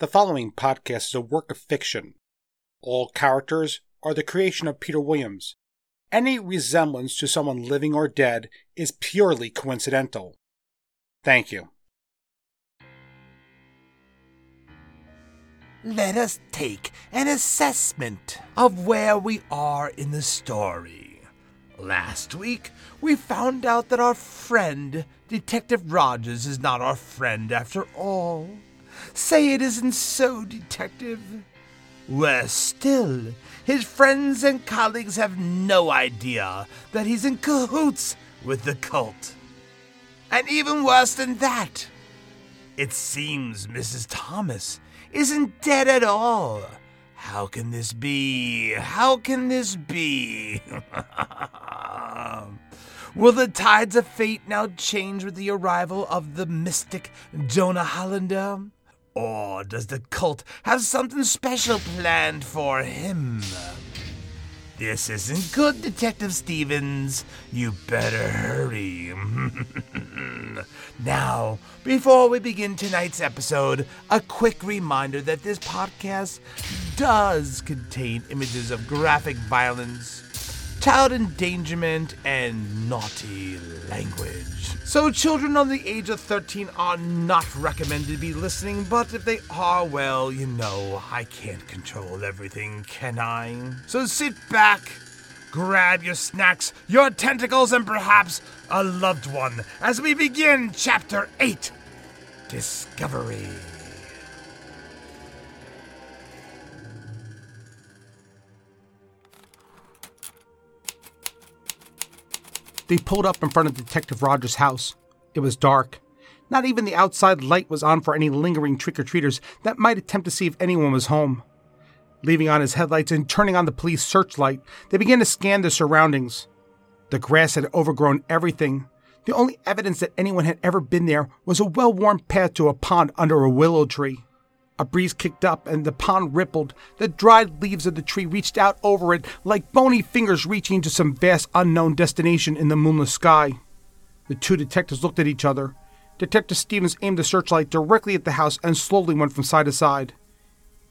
The following podcast is a work of fiction. All characters are the creation of Peter Williams. Any resemblance to someone living or dead is purely coincidental. Thank you. Let us take an assessment of where we are in the story. Last week, we found out that our friend, Detective Rogers, is not our friend after all. Say it isn't so, Detective. Worse still, his friends and colleagues have no idea that he's in cahoots with the cult. And even worse than that, it seems Mrs. Thomas isn't dead at all. How can this be? How can this be? Will the tides of fate now change with the arrival of the mystic Jonah Hollander? Or does the cult have something special planned for him? This isn't good, Detective Stevens. You better hurry. Now, before we begin tonight's episode, a quick reminder that this podcast does contain images of graphic violence, child endangerment, and naughty language. So children under the age of 13 are not recommended to be listening, but if they are, well, you know, I can't control everything, can I? So sit back, grab your snacks, your tentacles, and perhaps a loved one, as we begin Chapter 8, Discovery. They pulled up in front of Detective Rogers' house. It was dark. Not even the outside light was on for any lingering trick-or-treaters that might attempt to see if anyone was home. Leaving on his headlights and turning on the police searchlight, they began to scan their surroundings. The grass had overgrown everything. The only evidence that anyone had ever been there was a well-worn path to a pond under a willow tree. A breeze kicked up and the pond rippled. The dried leaves of the tree reached out over it like bony fingers reaching to some vast unknown destination in the moonless sky. The two detectives looked at each other. Detective Stevens aimed the searchlight directly at the house and slowly went from side to side.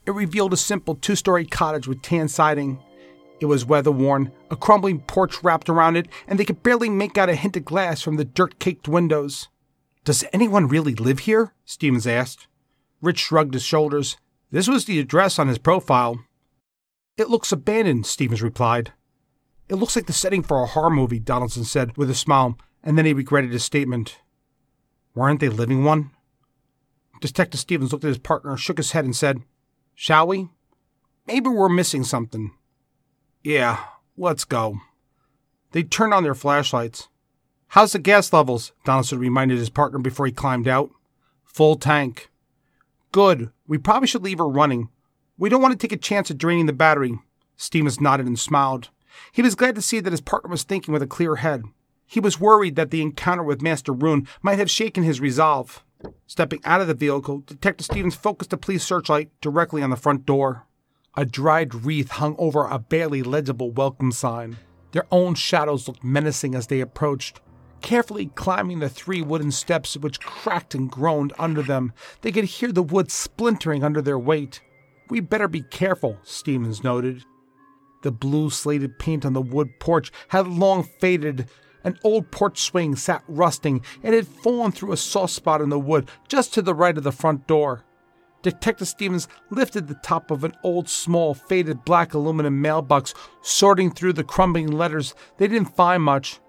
It revealed a simple two-story cottage with tan siding. It was weather-worn, a crumbling porch wrapped around it, and they could barely make out a hint of glass from the dirt-caked windows. "Does anyone really live here?" Stevens asked. Rich shrugged his shoulders. This was the address on his profile. "It looks abandoned," Stevens replied. "It looks like the setting for a horror movie," Donaldson said with a smile, and then he regretted his statement. "Weren't they living one?" Detective Stevens looked at his partner, shook his head, and said, "Shall we? Maybe we're missing something." "Yeah, let's go." They turned on their flashlights. "How's the gas levels?" Donaldson reminded his partner before he climbed out. "Full tank." "Good. We probably should leave her running. We don't want to take a chance at draining the battery." Stevens nodded and smiled. He was glad to see that his partner was thinking with a clear head. He was worried that the encounter with Master Rune might have shaken his resolve. Stepping out of the vehicle, Detective Stevens focused the police searchlight directly on the front door. A dried wreath hung over a barely legible welcome sign. Their own shadows looked menacing as they approached. Carefully climbing the three wooden steps which cracked and groaned under them, they could hear the wood splintering under their weight. "We better be careful," Stevens noted. The blue slated paint on the wood porch had long faded. An old porch swing sat rusting and had fallen through a soft spot in the wood just to the right of the front door. Detective Stevens lifted the top of an old, small, faded black aluminum mailbox, sorting through the crumbling letters. They didn't find much.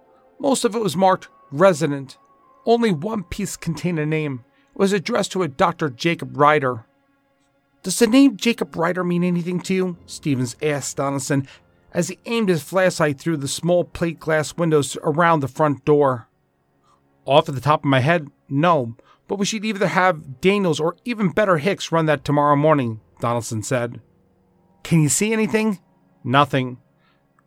Most of it was marked resident. Only one piece contained a name. It was addressed to a Dr. Jacob Ryder. "Does the name Jacob Ryder mean anything to you?" Stevens asked Donaldson as he aimed his flashlight through the small plate glass windows around the front door. "Off at the top of my head, no, but we should either have Daniels or even better Hicks run that tomorrow morning," Donaldson said. "Can you see anything?" "Nothing."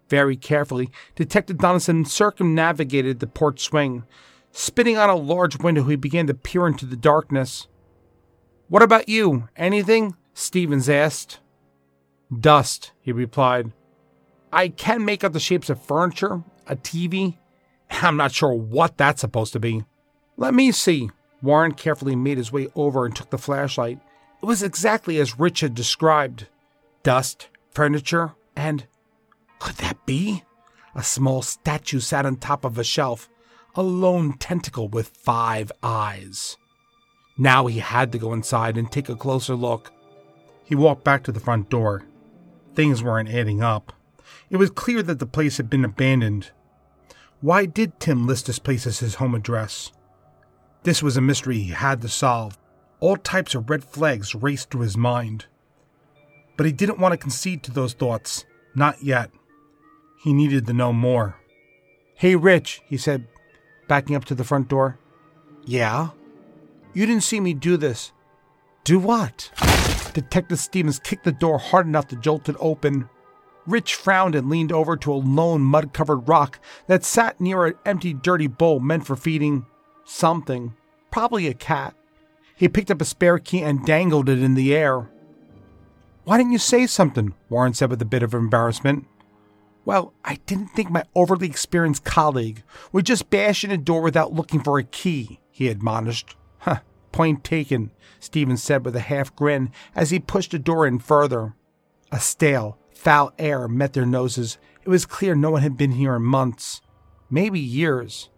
Very carefully, Detective Donaldson circumnavigated the porch swing. Spitting on a large window, he began to peer into the darkness. "What about you? Anything?" Stevens asked. "Dust," he replied. "I can make out the shapes of furniture, a TV. I'm not sure what that's supposed to be." "Let me see." Warren carefully made his way over and took the flashlight. It was exactly as Rich had described. Dust, furniture, and... could that be? A small statue sat on top of a shelf, a lone tentacle with 5 eyes. Now he had to go inside and take a closer look. He walked back to the front door. Things weren't adding up. It was clear that the place had been abandoned. Why did Tim list this place as his home address? This was a mystery he had to solve. All types of red flags raced through his mind. But he didn't want to concede to those thoughts. Not yet. He needed to know more. "Hey, Rich," he said, backing up to the front door. "Yeah?" "You didn't see me do this." "Do what?" Detective Stevens kicked the door hard enough to jolt it open. Rich frowned and leaned over to a lone mud-covered rock that sat near an empty, dirty bowl meant for feeding something, probably a cat. He picked up a spare key and dangled it in the air. "Why didn't you say something?" Warren said with a bit of embarrassment. "Well, I didn't think my overly experienced colleague would just bash in a door without looking for a key," he admonished. "Huh, point taken," Stevens said with a half-grin as he pushed the door in further. A stale, foul air met their noses. It was clear no one had been here in months, maybe years.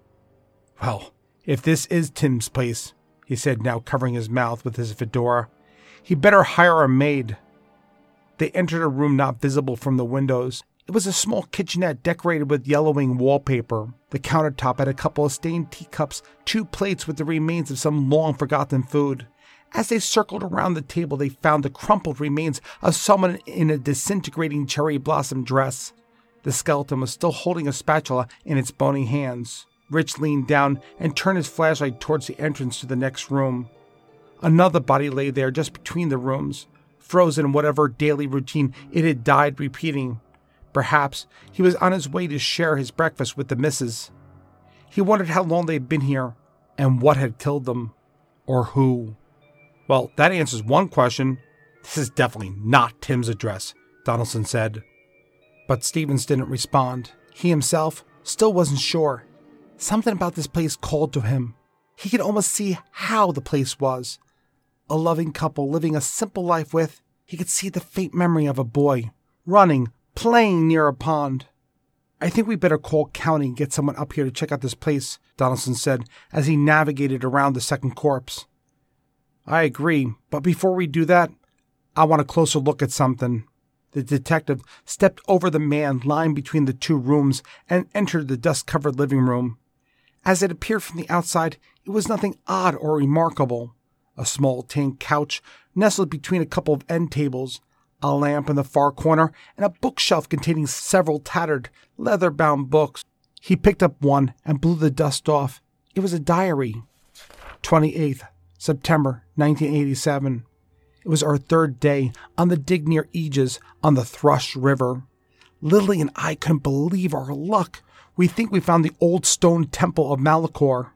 "Well, if this is Tim's place," he said, now covering his mouth with his fedora, "he better hire a maid." They entered a room not visible from the windows. It was a small kitchenette decorated with yellowing wallpaper. The countertop had a couple of stained teacups, 2 plates with the remains of some long-forgotten food. As they circled around the table, they found the crumpled remains of someone in a disintegrating cherry blossom dress. The skeleton was still holding a spatula in its bony hands. Rich leaned down and turned his flashlight towards the entrance to the next room. Another body lay there just between the rooms, frozen in whatever daily routine it had died repeating. Perhaps he was on his way to share his breakfast with the missus. He wondered how long they had been here and what had killed them, or who. "Well, that answers one question. This is definitely not Tim's address," Donaldson said. But Stevens didn't respond. He himself still wasn't sure. Something about this place called to him. He could almost see how the place was. A loving couple living a simple life with, he could see the faint memory of a boy, running, playing near a pond. "I think we better call county and get someone up here to check out this place," Donaldson said as he navigated around the second corpse. "I agree, but before we do that, I want a closer look at something." The detective stepped over the man lying between the 2 rooms and entered the dust-covered living room. As it appeared from the outside, it was nothing odd or remarkable. A small tin couch nestled between a couple of end tables, a lamp in the far corner, and a bookshelf containing several tattered, leather-bound books. He picked up one and blew the dust off. It was a diary. 28th September 1987. It was our 3rd day on the dig near Aegis on the Thrush River. Lily and I couldn't believe our luck. We think we found the old stone temple of Malachor.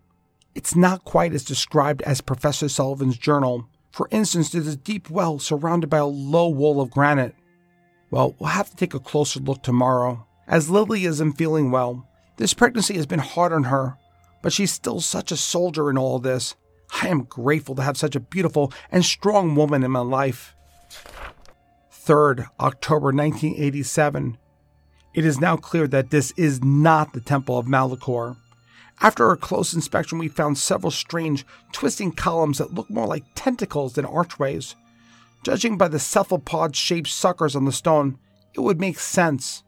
It's not quite as described as Professor Sullivan's journal. For instance, there's a deep well surrounded by a low wall of granite. Well, we'll have to take a closer look tomorrow, as Lily isn't feeling well. This pregnancy has been hard on her, but she's still such a soldier in all this. I am grateful to have such a beautiful and strong woman in my life. 3rd October 1987. It is now clear that this is not the Temple of Malachor. After a close inspection, we found several strange, twisting columns that look more like tentacles than archways. Judging by the cephalopod-shaped suckers on the stone, it would make sense.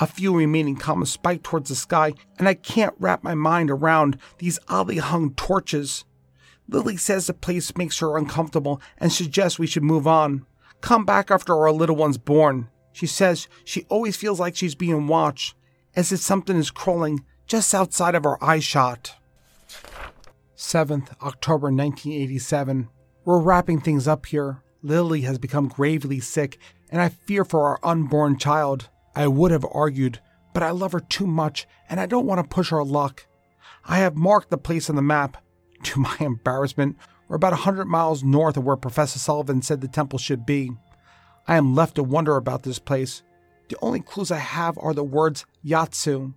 A few remaining columns spike towards the sky, and I can't wrap my mind around these oddly hung torches. Lily says the place makes her uncomfortable and suggests we should move on. Come back after our little one's born. She says she always feels like she's being watched, as if something is crawling just outside of our eyeshot. 7th October 1987. We're wrapping things up here. Lily has become gravely sick, and I fear for our unborn child. I would have argued, but I love her too much, and I don't want to push our luck. I have marked the place on the map. To my embarrassment, we're about 100 miles north of where Professor Sullivan said the temple should be. I am left to wonder about this place. The only clues I have are the words Yatsu.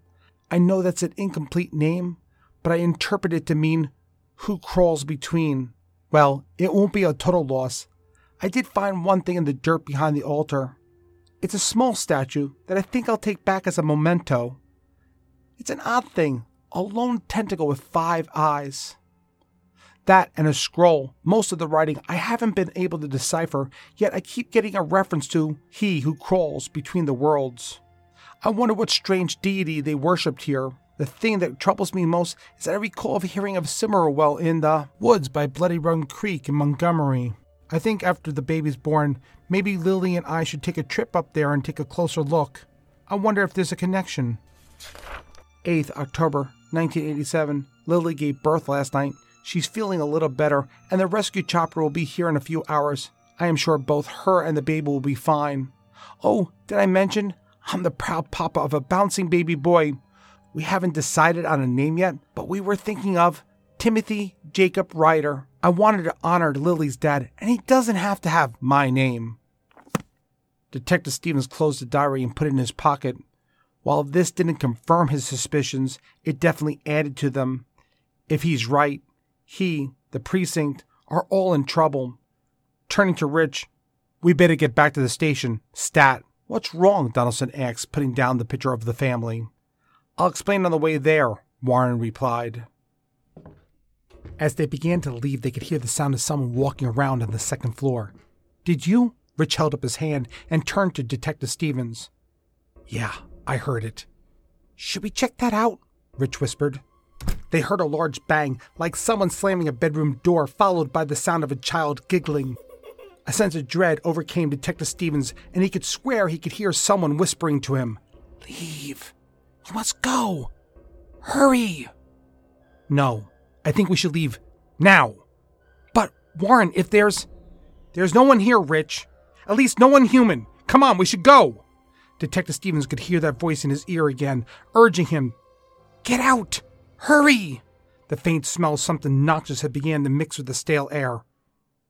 I know that's an incomplete name, but I interpret it to mean who crawls between. Well, it won't be a total loss. I did find one thing in the dirt behind the altar. It's a small statue that I think I'll take back as a memento. It's an odd thing, a lone tentacle with 5 eyes. That and a scroll, most of the writing I haven't been able to decipher, yet I keep getting a reference to he who crawls between the worlds. I wonder what strange deity they worshipped here. The thing that troubles me most is that I recall of hearing of Simmerwell in the woods by Bloody Run Creek in Montgomery. I think after the baby's born, maybe Lily and I should take a trip up there and take a closer look. I wonder if there's a connection. 8th October, 1987. Lily gave birth last night. She's feeling a little better, and the rescue chopper will be here in a few hours. I am sure both her and the baby will be fine. Oh, did I mention? I'm the proud papa of a bouncing baby boy. We haven't decided on a name yet, but we were thinking of Timothy Jacob Ryder. I wanted to honor Lily's dad, and he doesn't have to have my name. Detective Stevens closed the diary and put it in his pocket. While this didn't confirm his suspicions, it definitely added to them. If he's right, he, the precinct, are all in trouble. Turning to Rich, we better get back to the station. Stat. What's wrong? Donaldson asked, putting down the picture of the family. I'll explain on the way there, Warren replied. As they began to leave, they could hear the sound of someone walking around on the second floor. Did you? Rich held up his hand and turned to Detective Stevens. Yeah, I heard it. Should we check that out? Rich whispered. They heard a large bang, like someone slamming a bedroom door, followed by the sound of a child giggling. A sense of dread overcame Detective Stevens, and he could swear he could hear someone whispering to him, "Leave. You must go. Hurry." "No, I think we should leave. Now." "But, Warren, if there's no one here, Rich. At least no one human. Come on, we should go." Detective Stevens could hear that voice in his ear again, urging him, "Get out. Hurry!" The faint smell of something noxious had began to mix with the stale air.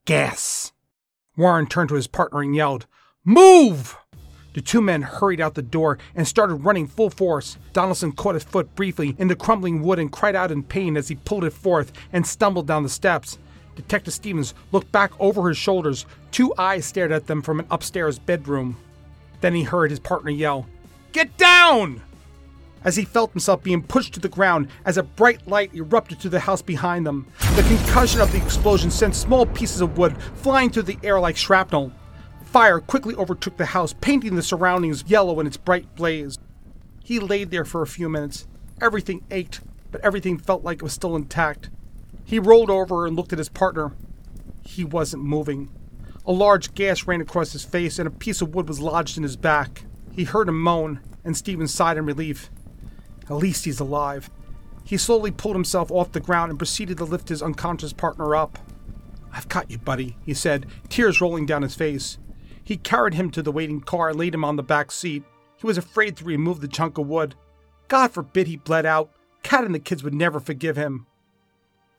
"Gas!" Warren turned to his partner and yelled, "Move!" The two men hurried out the door and started running full force. Donaldson caught his foot briefly in the crumbling wood and cried out in pain as he pulled it forth and stumbled down the steps. Detective Stevens looked back over his shoulders. 2 eyes stared at them from an upstairs bedroom. Then he heard his partner yell, "Get down!" as he felt himself being pushed to the ground as a bright light erupted through the house behind them. The concussion of the explosion sent small pieces of wood flying through the air like shrapnel. Fire quickly overtook the house, painting the surroundings yellow in its bright blaze. He laid there for a few minutes. Everything ached, but everything felt like it was still intact. He rolled over and looked at his partner. He wasn't moving. A large gash ran across his face and a piece of wood was lodged in his back. He heard him moan, and Stephen sighed in relief. At least he's alive. He slowly pulled himself off the ground and proceeded to lift his unconscious partner up. "I've caught you, buddy," he said, tears rolling down his face. He carried him to the waiting car and laid him on the back seat. He was afraid to remove the chunk of wood. God forbid he bled out. Kat and the kids would never forgive him.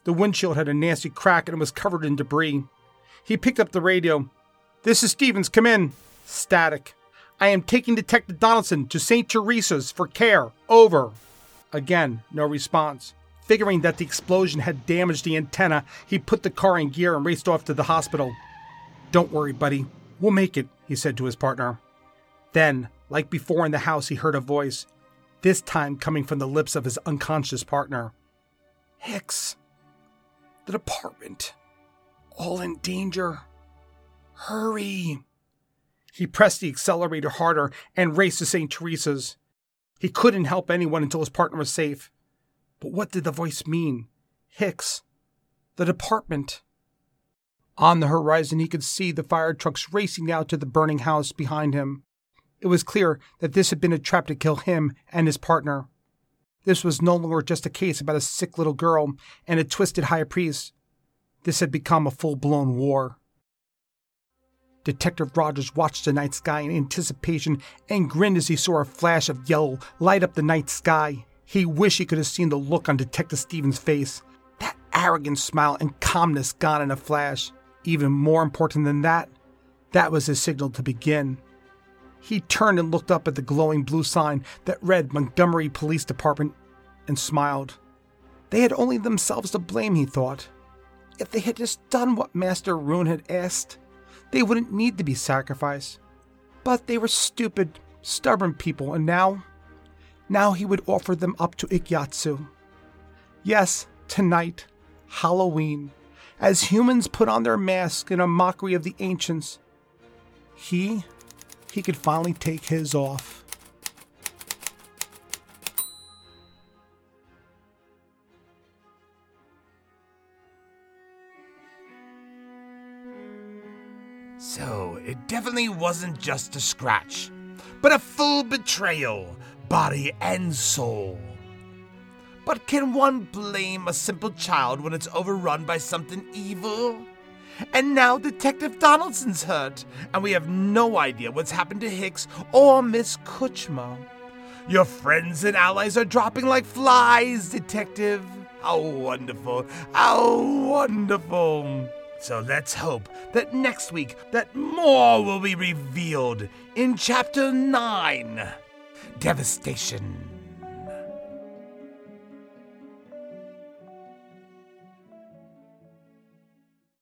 The windshield had a nasty crack and was covered in debris. He picked up the radio. "This is Stevens, come in." Static. "I am taking Detective Donaldson to St. Teresa's for care. Over." Again, no response. Figuring that the explosion had damaged the antenna, he put the car in gear and raced off to the hospital. "Don't worry, buddy. We'll make it," he said to his partner. Then, like before in the house, he heard a voice, this time coming from the lips of his unconscious partner. "Hicks. The department. All in danger. Hurry." He pressed the accelerator harder and raced to St. Teresa's. He couldn't help anyone until his partner was safe. But what did the voice mean? Hicks. The department. On the horizon, he could see the fire trucks racing out to the burning house behind him. It was clear that this had been a trap to kill him and his partner. This was no longer just a case about a sick little girl and a twisted high priest. This had become a full-blown war. Detective Rogers watched the night sky in anticipation and grinned as he saw a flash of yellow light up the night sky. He wished he could have seen the look on Detective Stevens' face. That arrogant smile and calmness gone in a flash. Even more important than that was his signal to begin. He turned and looked up at the glowing blue sign that read Montgomery Police Department and smiled. They had only themselves to blame, he thought. If they had just done what Master Rune had asked. They wouldn't need to be sacrificed. But they were stupid, stubborn people, and now he would offer them up to Ickyatsu. Yes, tonight, Halloween, as humans put on their masks in a mockery of the ancients, he could finally take his off. So, it definitely wasn't just a scratch, but a full betrayal, body and soul. But can one blame a simple child when it's overrun by something evil? And now Detective Donaldson's hurt, and we have no idea what's happened to Hicks or Miss Kuchma. Your friends and allies are dropping like flies, Detective. How wonderful. How wonderful. So let's hope that next week that more will be revealed in Chapter 9, Devastation.